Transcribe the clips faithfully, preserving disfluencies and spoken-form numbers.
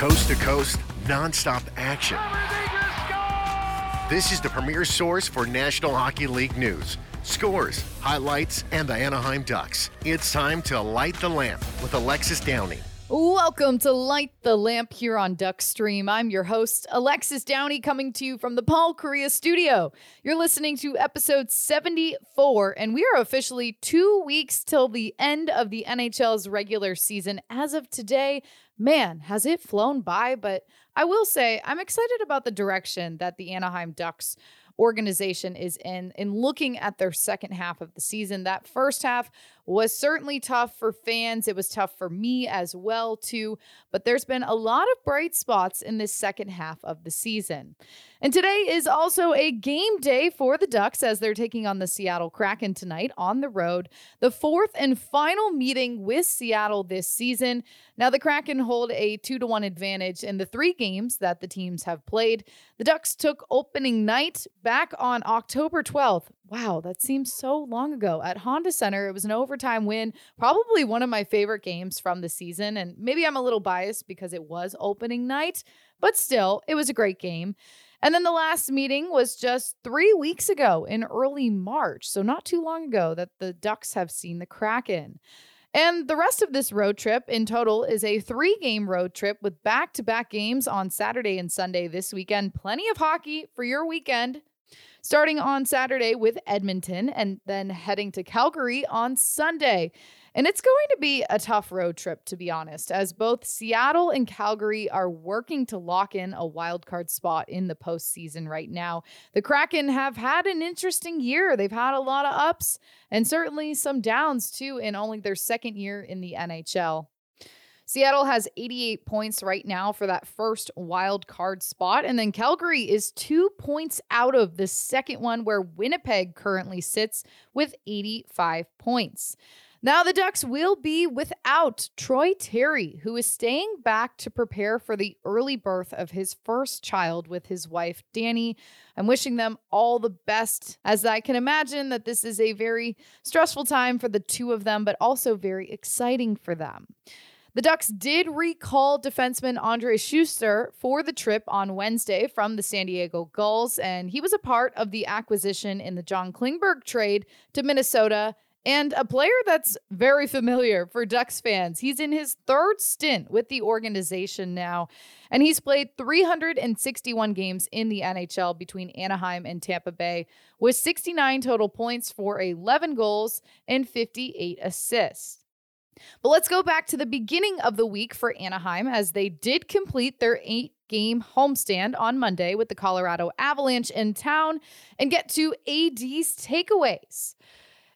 Coast to coast, nonstop action. This is the premier source for National Hockey League news, scores, highlights, and the Anaheim Ducks. It's time to light the lamp with Alexis Downey. Welcome to Light the Lamp here on Duck Stream. I'm your host, Alexis Downey, coming to you from the Paul Korea studio. You're listening to episode seventy-four, and we are officially two weeks till the end of the N H L's regular season. As of today, man, has it flown by, but I will say I'm excited about the direction that the Anaheim Ducks organization is in in looking at their second half of the season. That first half was certainly tough for fans. It was tough for me as well, too. But there's been a lot of bright spots in this second half of the season. And today is also a game day for the Ducks as they're taking on the Seattle Kraken tonight on the road, the fourth and final meeting with Seattle this season. Now, the Kraken hold a two to one advantage in the three games that the teams have played. The Ducks took opening night back on October twelfth. Wow, that seems so long ago. At Honda Center, it was an overtime win, probably one of my favorite games from the season. And maybe I'm a little biased because it was opening night, but still, it was a great game. And then the last meeting was just three weeks ago in early March. So not too long ago that the Ducks have seen the Kraken. And the rest of this road trip in total is a three-game road trip with back-to-back games on Saturday and Sunday this weekend. Plenty of hockey for your weekend, starting on Saturday with Edmonton and then heading to Calgary on Sunday. And it's going to be a tough road trip, to be honest, as both Seattle and Calgary are working to lock in a wild card spot in the postseason right now. The Kraken have had an interesting year. They've had a lot of ups and certainly some downs, too, in only their second year in the N H L. Seattle has eighty-eight points right now for that first wild card spot. And then Calgary is two points out of the second one, where Winnipeg currently sits with eighty-five points. Now the Ducks will be without Troy Terry, who is staying back to prepare for the early birth of his first child with his wife, Dani. I'm wishing them all the best, as I can imagine that this is a very stressful time for the two of them, but also very exciting for them. The Ducks did recall defenseman Andrei Sustr for the trip on Wednesday from the San Diego Gulls, and he was a part of the acquisition in the John Klingberg trade to Minnesota, and a player that's very familiar for Ducks fans. He's in his third stint with the organization now, and he's played three hundred sixty-one games in the N H L between Anaheim and Tampa Bay, with sixty-nine total points for eleven goals and fifty-eight assists. But let's go back to the beginning of the week for Anaheim, as they did complete their eight-game homestand on Monday with the Colorado Avalanche in town and get to A D's takeaways.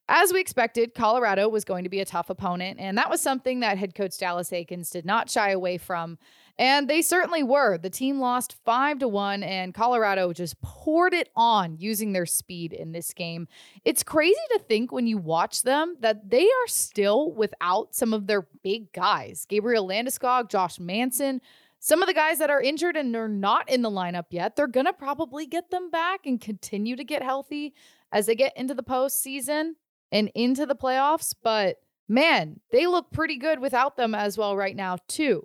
As we expected, Colorado was going to be a tough opponent, and that was something that head coach Dallas Eakins did not shy away from, and they certainly were. The team lost five to one, and Colorado just poured it on using their speed in this game. It's crazy to think when you watch them that they are still without some of their big guys. Gabriel Landeskog, Josh Manson, some of the guys that are injured and are not in the lineup yet. They're going to probably get them back and continue to get healthy as they get into the postseason and into the playoffs, but man, they look pretty good without them as well right now, too.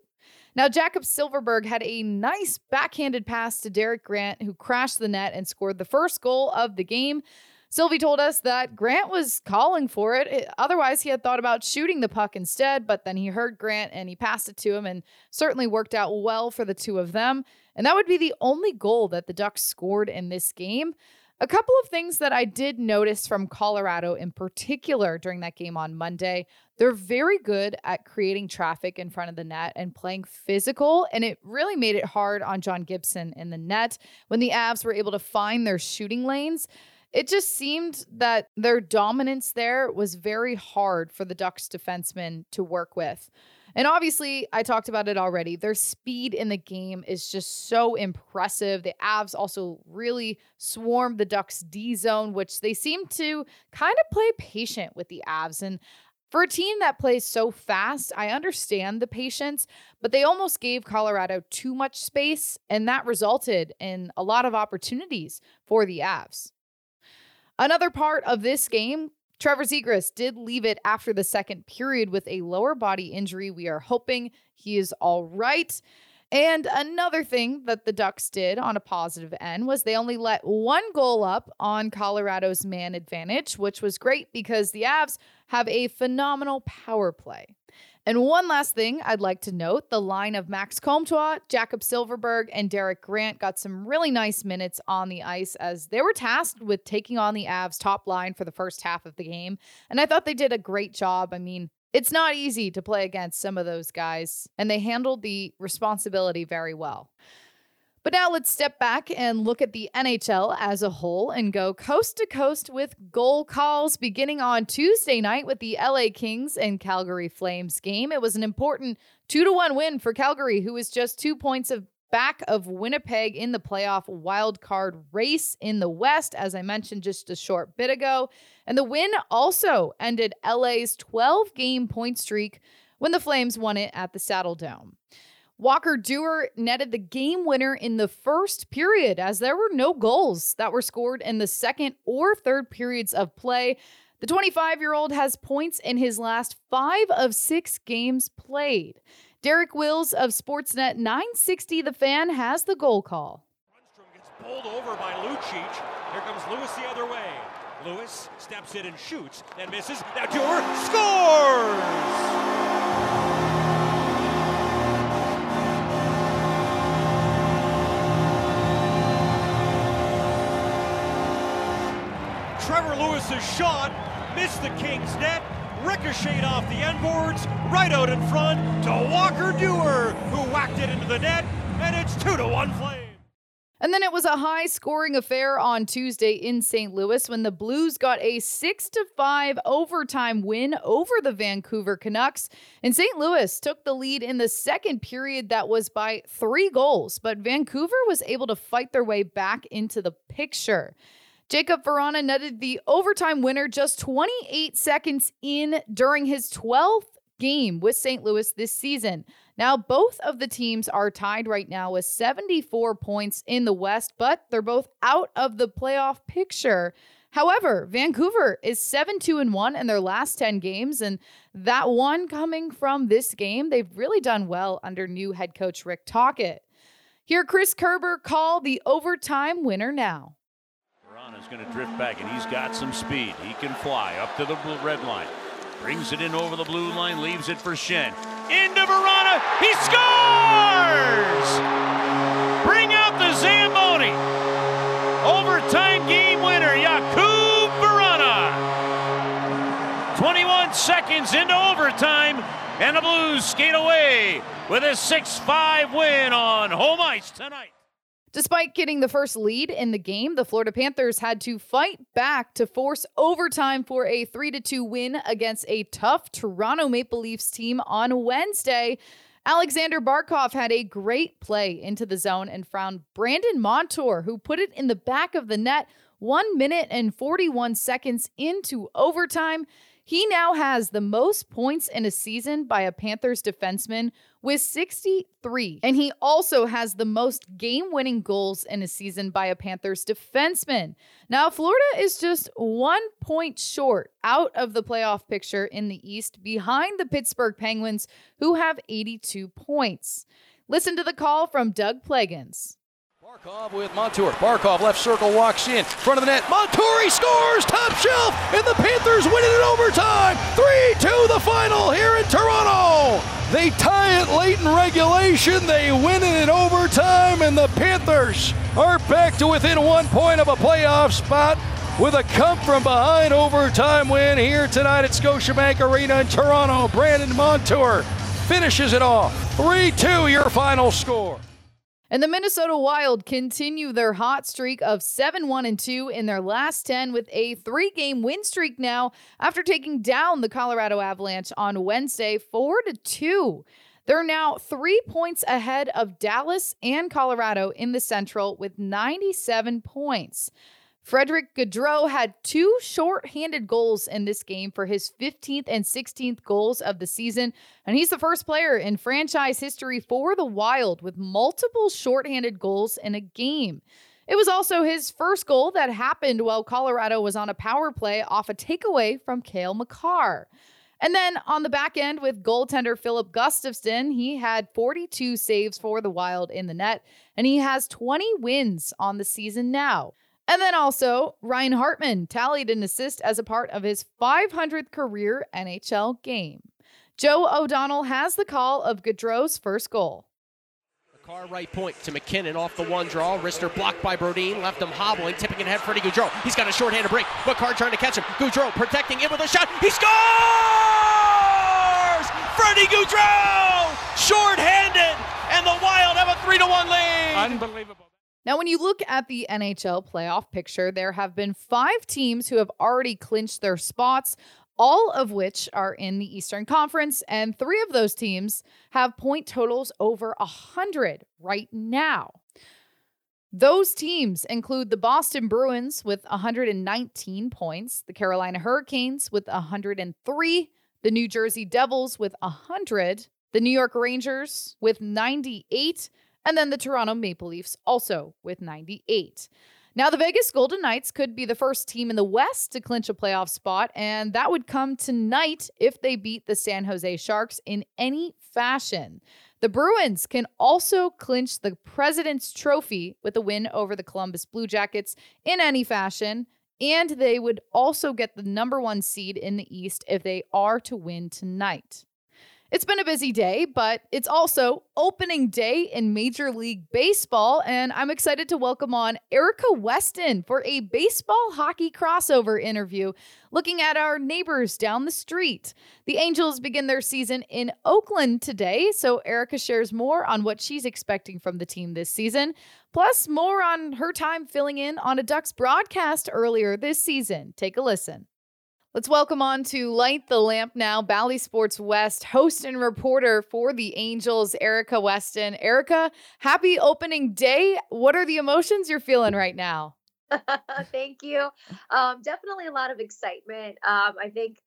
Now, Jacob Silverberg had a nice backhanded pass to Derek Grant, who crashed the net and scored the first goal of the game. Sylvie told us that Grant was calling for it. Otherwise, he had thought about shooting the puck instead, but then he heard Grant and he passed it to him, and certainly worked out well for the two of them. And that would be the only goal that the Ducks scored in this game. A couple of things that I did notice from Colorado in particular during that game on Monday, they're very good at creating traffic in front of the net and playing physical, and it really made it hard on John Gibson in the net. When the Avs were able to find their shooting lanes, it just seemed that their dominance there was very hard for the Ducks defensemen to work with. And obviously, I talked about it already. Their speed in the game is just so impressive. The Avs also really swarmed the Ducks' D zone, which they seem to kind of play patient with the Avs. And for a team that plays so fast, I understand the patience, but they almost gave Colorado too much space, and that resulted in a lot of opportunities for the Avs. Another part of this game, Trevor Zegras did leave it after the second period with a lower body injury. We are hoping he is all right. And another thing that the Ducks did on a positive end was they only let one goal up on Colorado's man advantage, which was great because the Avs have a phenomenal power play. And one last thing I'd like to note, the line of Max Comtois, Jacob Silverberg, and Derek Grant got some really nice minutes on the ice as they were tasked with taking on the Avs top line for the first half of the game. And I thought they did a great job. I mean, it's not easy to play against some of those guys, and they handled the responsibility very well. But now let's step back and look at the N H L as a whole and go coast to coast with goal calls beginning on Tuesday night with the L A Kings and Calgary Flames game. It was an important two to one win for Calgary, who is just two points of back of Winnipeg in the playoff wildcard race in the West, as I mentioned just a short bit ago. And the win also ended L A's twelve-game point streak when the Flames won it at the Saddle Dome. Walker Dewar netted the game winner in the first period, as there were no goals that were scored in the second or third periods of play. The twenty-five-year-old has points in his last five of six games played. Derek Wills of Sportsnet nine sixty The Fan has the goal call. Rundstrom gets bowled over by Lucic. Here comes Lewis the other way. Lewis steps in and shoots, then misses. Now Dewar scores! Trevor Lewis's shot missed the Kings' net. Ricocheted off the end boards, right out in front to Walker Dewar, who whacked it into the net, and it's two to one Flames. And then it was a high-scoring affair on Tuesday in Saint Louis when the Blues got a six to five overtime win over the Vancouver Canucks, and Saint Louis took the lead in the second period that was by three goals, but Vancouver was able to fight their way back into the picture. Jacob Verana netted the overtime winner just twenty-eight seconds in during his twelfth game with Saint Louis this season. Now, both of the teams are tied right now with seventy-four points in the West, but they're both out of the playoff picture. However, Vancouver is seven two and one in their last ten games, and that one coming from this game. They've really done well under new head coach Rick Tocchet. Here, Chris Kerber called the overtime winner now. Is going to drift back, and he's got some speed. He can fly up to the blue red line. Brings it in over the blue line, leaves it for Shen. Into Verana, he scores! Bring out the Zamboni. Overtime game winner, Jakub Verana. twenty-one seconds into overtime, and the Blues skate away with a six five win on home ice tonight. Despite getting the first lead in the game, the Florida Panthers had to fight back to force overtime for a three to two win against a tough Toronto Maple Leafs team on Wednesday. Alexander Barkov had a great play into the zone and found Brandon Montour, who put it in the back of the net one minute and forty-one seconds into overtime. He now has the most points in a season by a Panthers defenseman with sixty-three. And he also has the most game-winning goals in a season by a Panthers defenseman. Now, Florida is just one point short out of the playoff picture in the East behind the Pittsburgh Penguins, who have eighty-two points. Listen to the call from Doug Plagans. Barkov with Montour. Barkov left circle, walks in. Front of the net. Montour, he scores! Top shelf! And the Panthers win it in overtime! three two the final here in Toronto! They tie it late in regulation. They win it in overtime. And the Panthers are back to within one point of a playoff spot with a come-from-behind overtime win here tonight at Scotiabank Arena in Toronto. Brandon Montour finishes it off. three two your final score. And the Minnesota Wild continue their hot streak of seven one and two in their last ten with a three-game win streak now after taking down the Colorado Avalanche on Wednesday four to two. They're now three points ahead of Dallas and Colorado in the Central with ninety-seven points. Frederick Gaudreau had two shorthanded goals in this game for his fifteenth and sixteenth goals of the season, and he's the first player in franchise history for the Wild with multiple shorthanded goals in a game. It was also his first goal that happened while Colorado was on a power play off a takeaway from Cale Makar. And then on the back end with goaltender Philip Gustafson, he had forty-two saves for the Wild in the net, and he has twenty wins on the season now. And then also, Ryan Hartman tallied an assist as a part of his five hundredth career N H L game. Joe O'Donnell has the call of Gaudreau's first goal. Car right point to McKinnon off the one draw. Rister blocked by Brodin. Left him hobbling. Tipping it ahead Freddie Gaudreau. He's got a shorthanded break. McCarr trying to catch him. Gaudreau protecting it with a shot. He scores! Freddie Gaudreau! Shorthanded! And the Wild have a three to one lead! Unbelievable. Now, when you look at the N H L playoff picture, there have been five teams who have already clinched their spots, all of which are in the Eastern Conference, and three of those teams have point totals over one hundred right now. Those teams include the Boston Bruins with one hundred nineteen points, the Carolina Hurricanes with one hundred three, the New Jersey Devils with one hundred, the New York Rangers with ninety-eight, and then the Toronto Maple Leafs also with ninety-eight. Now, the Vegas Golden Knights could be the first team in the West to clinch a playoff spot, and that would come tonight if they beat the San Jose Sharks in any fashion. The Bruins can also clinch the President's Trophy with a win over the Columbus Blue Jackets in any fashion, and they would also get the number one seed in the East if they are to win tonight. It's been a busy day, but it's also opening day in Major League Baseball, and I'm excited to welcome on Erica Weston for a baseball-hockey crossover interview, looking at our neighbors down the street. The Angels begin their season in Oakland today, so Erica shares more on what she's expecting from the team this season, plus more on her time filling in on a Ducks broadcast earlier this season. Take a listen. Let's welcome on to Light the Lamp now, Bally Sports West host and reporter for the Angels, Erica Weston. Erica, happy opening day. What are the emotions you're feeling right now? Thank you. Um, definitely a lot of excitement. Um, I think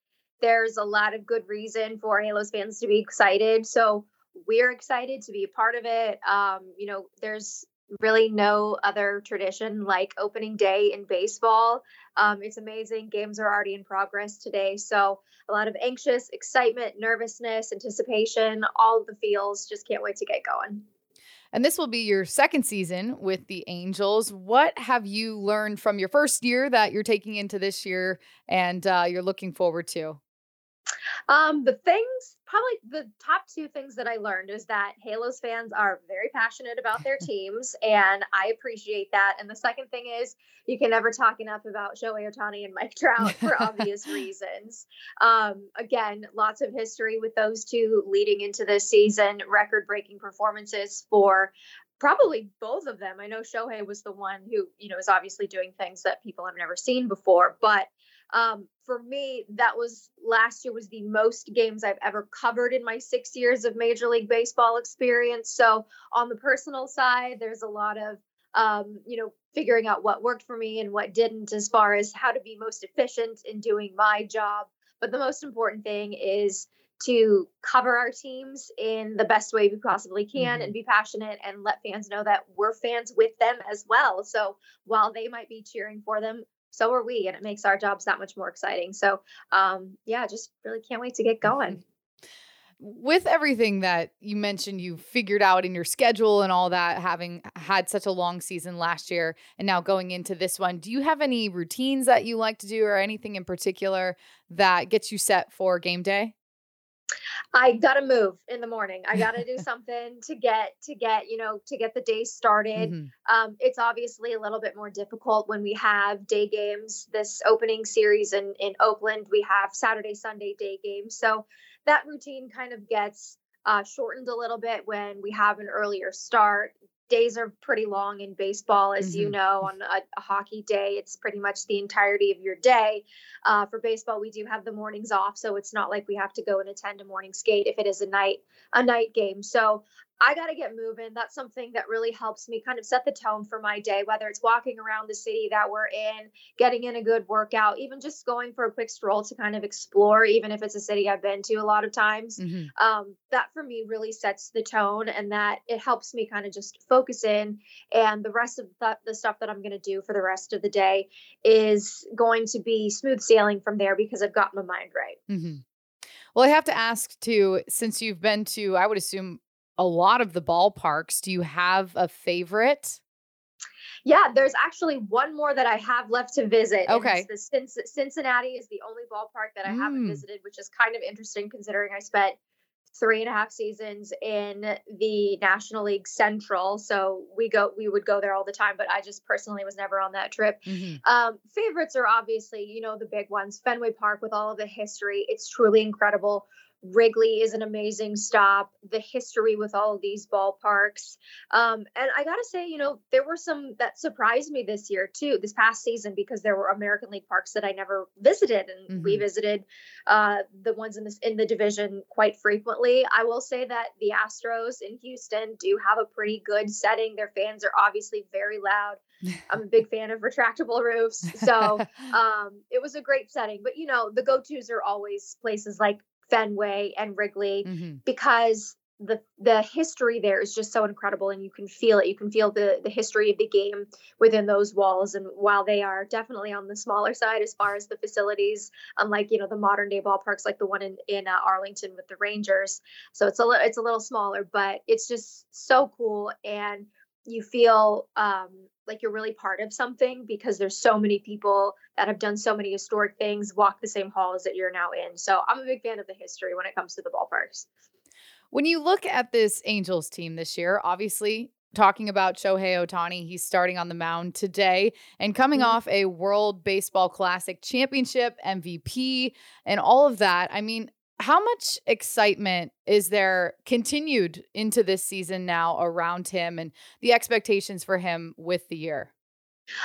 there's a lot of good reason for Halos fans to be excited. So we're excited to be a part of it. Um, you know, there's really no other tradition like opening day in baseball. Um, it's amazing. Games are already in progress today. So a lot of anxious, excitement, nervousness, anticipation, all of the feels. Just can't wait to get going. And this will be your second season with the Angels. What have you learned from your first year that you're taking into this year and uh, you're looking forward to? Um, the things, probably the top two things that I learned is that Halos fans are very passionate about their teams, and I appreciate that. And the second thing is you can never talk enough about Shohei Ohtani and Mike Trout for obvious reasons. Um, again, lots of history with those two leading into this season, record-breaking performances for probably both of them. I know Shohei was the one who, you know, is obviously doing things that people have never seen before, but Um, for me, that was last year was the most games I've ever covered in my six years of Major League Baseball experience. So on the personal side, there's a lot of, um, you know, figuring out what worked for me and what didn't as far as how to be most efficient in doing my job. But the most important thing is to cover our teams in the best way we possibly can mm-hmm. and be passionate and let fans know that we're fans with them as well. So while they might be cheering for them, so are we, and it makes our jobs that much more exciting. So, um, yeah, just really can't wait to get going. With everything that you mentioned, you figured out in your schedule and all that, having had such a long season last year and now going into this one, do you have any routines that you like to do or anything in particular that gets you set for game day? I got to move in the morning. I got to do something to get, to get, you know, to get the day started. Mm-hmm. Um, it's obviously a little bit more difficult when we have day games. This opening series in, in Oakland, we have Saturday, Sunday day games. So that routine kind of gets uh, shortened a little bit when we have an earlier start. Days are pretty long in baseball, as mm-hmm. you know, on a, a hockey day, it's pretty much the entirety of your day. Uh, for baseball, we do have the mornings off, so it's not like we have to go and attend a morning skate if it is a night, a night game. So I got to get moving. That's something that really helps me kind of set the tone for my day, whether it's walking around the city that we're in, getting in a good workout, even just going for a quick stroll to kind of explore, even if it's a city I've been to a lot of times. Mm-hmm. Um, that for me really sets the tone, and that it helps me kind of just focus in. And the rest of the, the stuff that I'm going to do for the rest of the day is going to be smooth sailing from there because I've got my mind right. Mm-hmm. Well, I have to ask, too, since you've been to, I would assume, a lot of the ballparks, do you have a favorite? Yeah, there's actually one more that I have left to visit. Okay. The Cincinnati is the only ballpark that I mm. haven't visited, which is kind of interesting considering I spent three and a half seasons in the National League Central. So we go, we would go there all the time, but I just personally was never on that trip. Mm-hmm. Um, favorites are obviously, you know, the big ones, Fenway Park with all of the history. It's truly incredible. Wrigley is an amazing stop, the history with all of these ballparks. Um, and I got to say, you know, there were some that surprised me this year too, this past season, because there were American League parks that I never visited. And mm-hmm. we visited uh, the ones in, this, in the division quite frequently. I will say that the Astros in Houston do have a pretty good setting. Their fans are obviously very loud. I'm a big fan of retractable roofs. So um, it was a great setting, but you know, the go-tos are always places like Fenway and Wrigley, mm-hmm. because the the history there is just so incredible, and you can feel it. You can feel the the history of the game within those walls. And while they are definitely on the smaller side as far as the facilities, unlike you know the modern day ballparks like the one in in uh, Arlington with the Rangers, so it's a li- it's a little smaller, but it's just so cool, and you feel um, like you're really part of something because there's so many people that have done so many historic things, walk the same halls that you're now in. So I'm a big fan of the history when it comes to the ballparks. When you look at this Angels team this year, obviously talking about Shohei Ohtani, he's starting on the mound today and coming mm-hmm. off a World Baseball Classic championship, M V P, and all of that. I mean, how much excitement is there continued into this season now around him and the expectations for him with the year?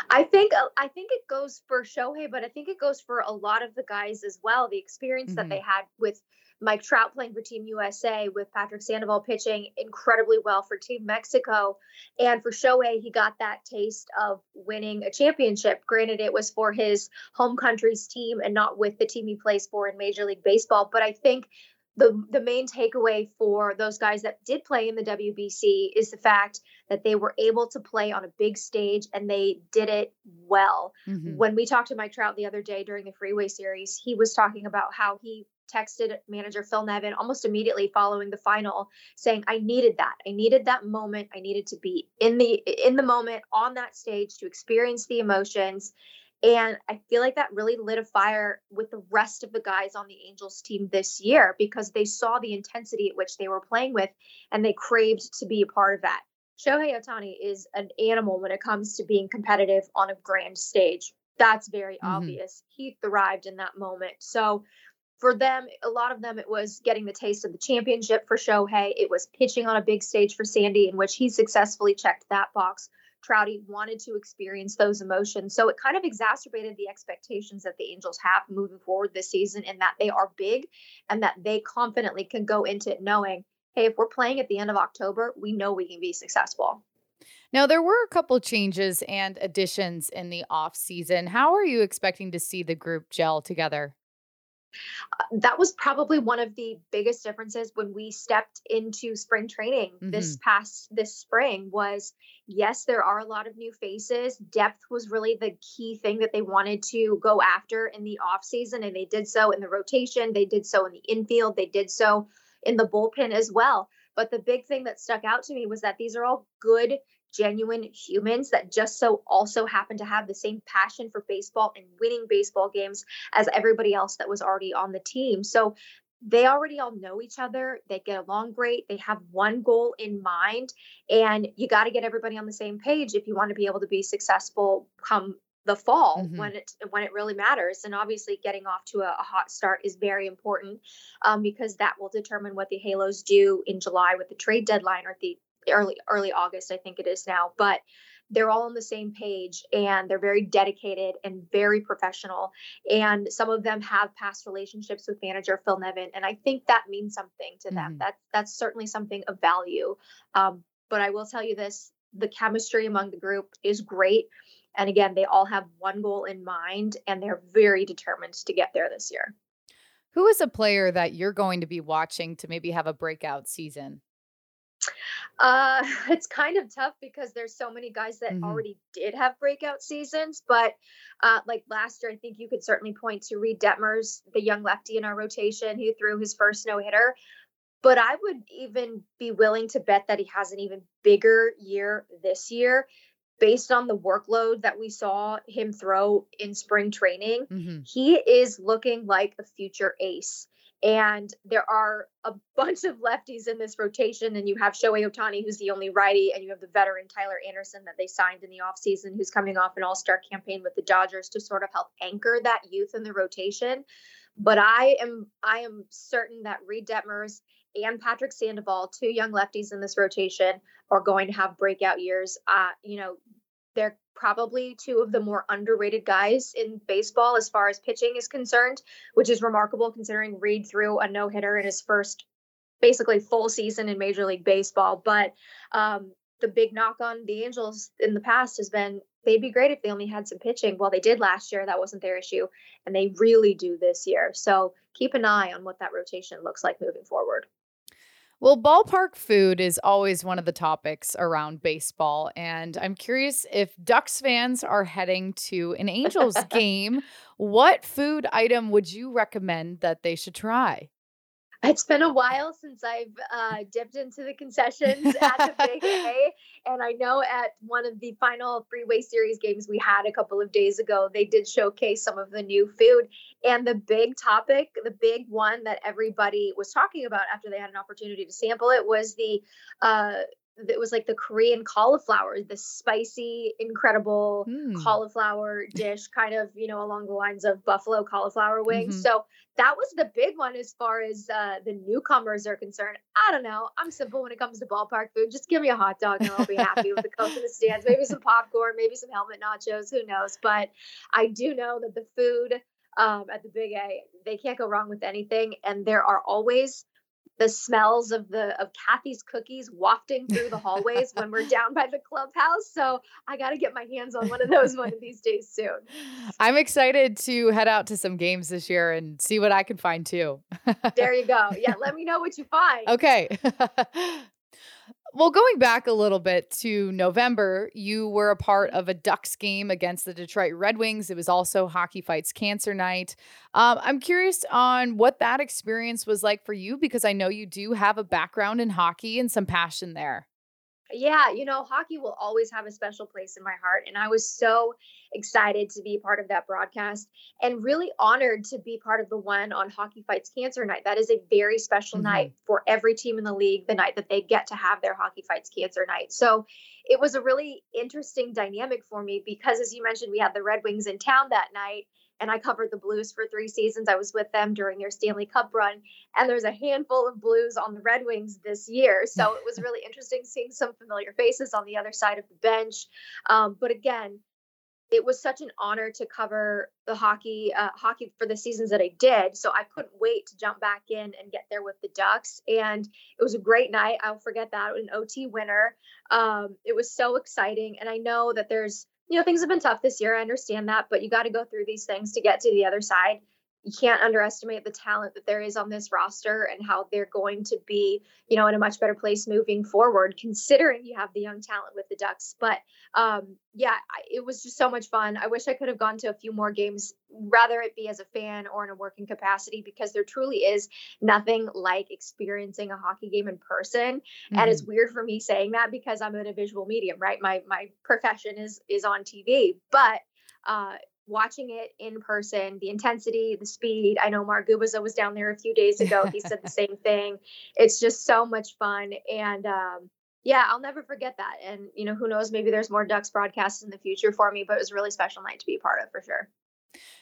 I think I think it goes for Shohei, but I think it goes for a lot of the guys as well. The experience mm-hmm. that they had with Mike Trout playing for Team U S A, with Patrick Sandoval pitching incredibly well for Team Mexico. And for Shohei, he got that taste of winning a championship. Granted, it was for his home country's team and not with the team he plays for in Major League Baseball. But I think the the main takeaway for those guys that did play in the W B C is the fact that they were able to play on a big stage and they did it well. Mm-hmm. When we talked to Mike Trout the other day during the Freeway Series, he was talking about how he texted manager Phil Nevin almost immediately following the final saying, I needed that. I needed that moment. I needed to be in the in the moment on that stage to experience the emotions. And I feel like that really lit a fire with the rest of the guys on the Angels team this year because they saw the intensity at which they were playing with and they craved to be a part of that. Shohei Ohtani is an animal when it comes to being competitive on a grand stage. That's very mm-hmm. obvious. He thrived in that moment. So for them, a lot of them, it was getting the taste of the championship for Shohei. It was pitching on a big stage for Sandy, in which he successfully checked that box. Trouty wanted to experience those emotions. So it kind of exacerbated the expectations that the Angels have moving forward this season, and that they are big and that they confidently can go into it knowing, hey, if we're playing at the end of October, we know we can be successful. Now, there were a couple changes and additions in the offseason. How are you expecting to see the group gel together? Uh, that was probably one of the biggest differences when we stepped into spring training mm-hmm. this past this spring was, yes, there are a lot of new faces. Depth was really the key thing that they wanted to go after in the offseason, and they did so in the rotation. They did so in the infield. They did so in the bullpen as well. But the big thing that stuck out to me was that these are all good, genuine humans that just so also happen to have the same passion for baseball and winning baseball games as everybody else that was already on the team. So they already all know each other. They get along great. They have one goal in mind, and you got to get everybody on the same page if you want to be able to be successful come the fall mm-hmm. when it when it really matters. And obviously getting off to a, a hot start is very important um, because that will determine what the Halos do in July with the trade deadline or the early, early August, I think it is now, but they're all on the same page and they're very dedicated and very professional. And some of them have past relationships with manager Phil Nevin. And I think that means something to them. Mm-hmm. That that's certainly something of value. Um, but I will tell you this, the chemistry among the group is great. And again, they all have one goal in mind and they're very determined to get there this year. Who is a player that you're going to be watching to maybe have a breakout season? Uh, it's kind of tough because there's so many guys that mm-hmm. already did have breakout seasons, but uh, like last year, I think you could certainly point to Reed Detmers, the young lefty in our rotation, who threw his first no-hitter. But I would even be willing to bet that he has an even bigger year this year based on the workload that we saw him throw in spring training. Mm-hmm. He is looking like a future ace. And there are a bunch of lefties in this rotation, and you have Shohei Ohtani, who's the only righty, and you have the veteran Tyler Anderson that they signed in the offseason, who's coming off an all-star campaign with the Dodgers to sort of help anchor that youth in the rotation. But I am I am certain that Reed Detmers and Patrick Sandoval, two young lefties in this rotation, are going to have breakout years. Uh, you know, they're probably two of the more underrated guys in baseball as far as pitching is concerned, which is remarkable considering Reed threw a no-hitter in his first basically full season in Major League Baseball. But um, the big knock on the Angels in the past has been they'd be great if they only had some pitching. Well, they did last year. That wasn't their issue. And they really do this year. So keep an eye on what that rotation looks like moving forward. Well, ballpark food is always one of the topics around baseball, and I'm curious if Ducks fans are heading to an Angels game, what food item would you recommend that they should try? It's been a while since I've uh, dipped into the concessions at the Big A, and I know at one of the final three-way series games we had a couple of days ago, they did showcase some of the new food. And the big topic, the big one that everybody was talking about after they had an opportunity to sample it was the, uh, it was like the Korean cauliflower, the spicy, incredible mm. cauliflower dish, kind of, you know, along the lines of buffalo cauliflower wings. Mm-hmm. So that was the big one as far as uh, the newcomers are concerned. I don't know. I'm simple when it comes to ballpark food. Just give me a hot dog and I'll be happy with the Coke in the stands, maybe some popcorn, maybe some helmet nachos, who knows. But I do know that the food, Um, at the Big A, they can't go wrong with anything. And there are always the smells of the of Kathy's cookies wafting through the hallways when we're down by the clubhouse. So I got to get my hands on one of those one of these days soon. I'm excited to head out to some games this year and see what I can find too. There you go. Yeah, let me know what you find. Okay. Well, going back a little bit to November, you were a part of a Ducks game against the Detroit Red Wings. It was also Hockey Fights Cancer Night. Um, I'm curious on what that experience was like for you, because I know you do have a background in hockey and some passion there. Yeah, you know, hockey will always have a special place in my heart. And I was so excited to be part of that broadcast and really honored to be part of the one on Hockey Fights Cancer Night. That is a very special mm-hmm. night for every team in the league, the night that they get to have their Hockey Fights Cancer Night. So it was a really interesting dynamic for me because, as you mentioned, we had the Red Wings in town that night. And I covered the Blues for three seasons. I was with them during their Stanley Cup run. And there's a handful of Blues on the Red Wings this year. So it was really interesting seeing some familiar faces on the other side of the bench. Um, but again, it was such an honor to cover the hockey uh, hockey for the seasons that I did. So I couldn't wait to jump back in and get there with the Ducks. And it was a great night. I'll forget that. An O T winner. Um, it was so exciting. And I know that there's You know, things have been tough this year. I understand that, but you got to go through these things to get to the other side. You can't underestimate the talent that there is on this roster and how they're going to be, you know, in a much better place moving forward, considering you have the young talent with the Ducks. But um, yeah, I, it was just so much fun. I wish I could have gone to a few more games, rather it be as a fan or in a working capacity, because there truly is nothing like experiencing a hockey game in person. Mm-hmm. And it's weird for me saying that because I'm in a visual medium, right? My my profession is is on T V, but uh watching it in person, the intensity, the speed. I know Mark Gubiza was down there a few days ago. He said the same thing. It's just so much fun. And um, yeah, I'll never forget that. And, you know, who knows, maybe there's more Ducks broadcasts in the future for me, but it was a really special night to be a part of for sure.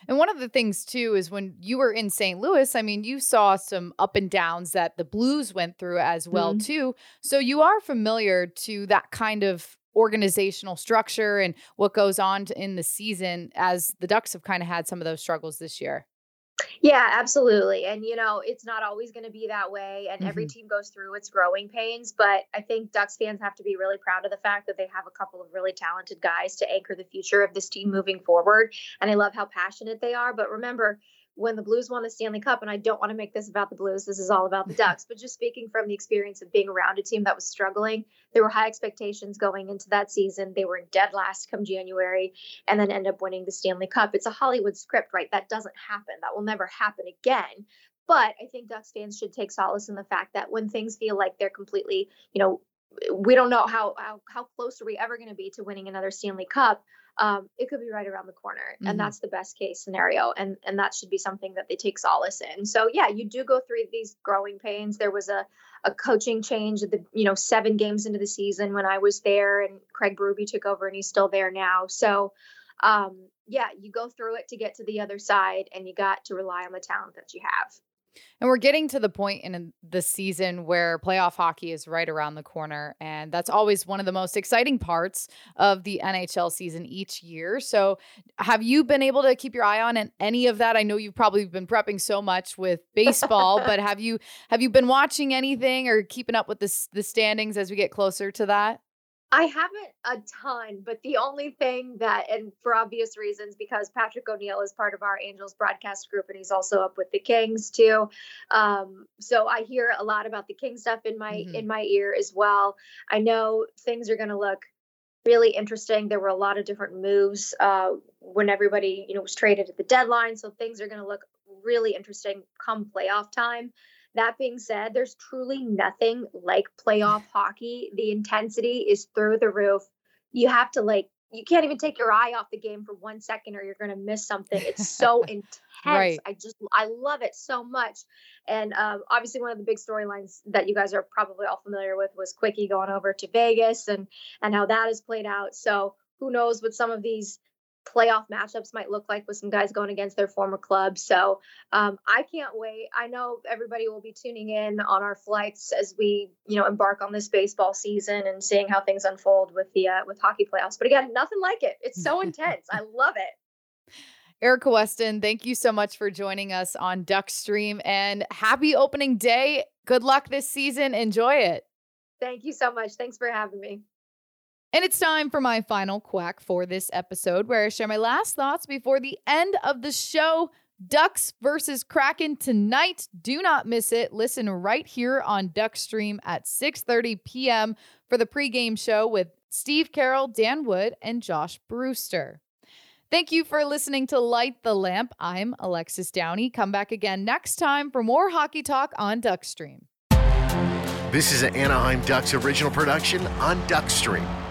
And one of the things, too, is when you were in Saint Louis, I mean, you saw some up and downs that the Blues went through as well, mm-hmm. too. So you are familiar to that kind of organizational structure and what goes on in the season, as the Ducks have kind of had some of those struggles this year. Yeah, absolutely. And, you know, it's not always going to be that way. And mm-hmm. every team goes through its growing pains. But I think Ducks fans have to be really proud of the fact that they have a couple of really talented guys to anchor the future of this team moving forward. And I love how passionate they are. But remember, when the Blues won the Stanley Cup, and I don't want to make this about the Blues, this is all about the Ducks, but just speaking from the experience of being around a team that was struggling, there were high expectations going into that season. They were dead last come January and then end up winning the Stanley Cup. It's a Hollywood script, right? That doesn't happen. That will never happen again. But I think Ducks fans should take solace in the fact that when things feel like they're completely, you know, we don't know how how, how close are we ever going to be to winning another Stanley Cup. Um, it could be right around the corner, mm-hmm. and that's the best case scenario. And, and that should be something that they take solace in. So yeah, you do go through these growing pains. There was a, a coaching change at the, you know, seven games into the season when I was there, and Craig Berube took over, and he's still there now. So, um, yeah, you go through it to get to the other side, and you got to rely on the talent that you have. And we're getting to the point in the season where playoff hockey is right around the corner. And that's always one of the most exciting parts of the N H L season each year. So have you been able to keep your eye on any of that? I know you've probably been prepping so much with baseball, but have you have you been watching anything or keeping up with the, the standings as we get closer to that? I haven't a ton, but the only thing that, and for obvious reasons, because Patrick O'Neill is part of our Angels broadcast group, and he's also up with the Kings too. Um, so I hear a lot about the King stuff in my, mm-hmm. in my ear as well. I know things are going to look really interesting. There were a lot of different moves uh, when everybody, you know, was traded at the deadline. So things are going to look really interesting come playoff time. That being said, there's truly nothing like playoff hockey. The intensity is through the roof. You have to like, you can't even take your eye off the game for one second or you're going to miss something. It's so intense. Right. I just, I love it so much. And um, obviously one of the big storylines that you guys are probably all familiar with was Quickie going over to Vegas and, and how that has played out. So who knows what some of these playoff matchups might look like with some guys going against their former club. So um, I can't wait. I know everybody will be tuning in on our flights as we, you know, embark on this baseball season and seeing how things unfold with the, uh, with hockey playoffs. But again, nothing like it. It's so intense. I love it. Erica Weston, thank you so much for joining us on Duck Stream, and happy opening day. Good luck this season. Enjoy it. Thank you so much. Thanks for having me. And it's time for my final quack for this episode, where I share my last thoughts before the end of the show. Ducks versus Kraken tonight. Do not miss it. Listen right here on Duck Stream at six thirty p.m. for the pregame show with Steve Carroll, Dan Wood, and Josh Brewster. Thank you for listening to Light the Lamp. I'm Alexis Downey. Come back again next time for more hockey talk on Duck Stream. This is an Anaheim Ducks original production on Duck Stream.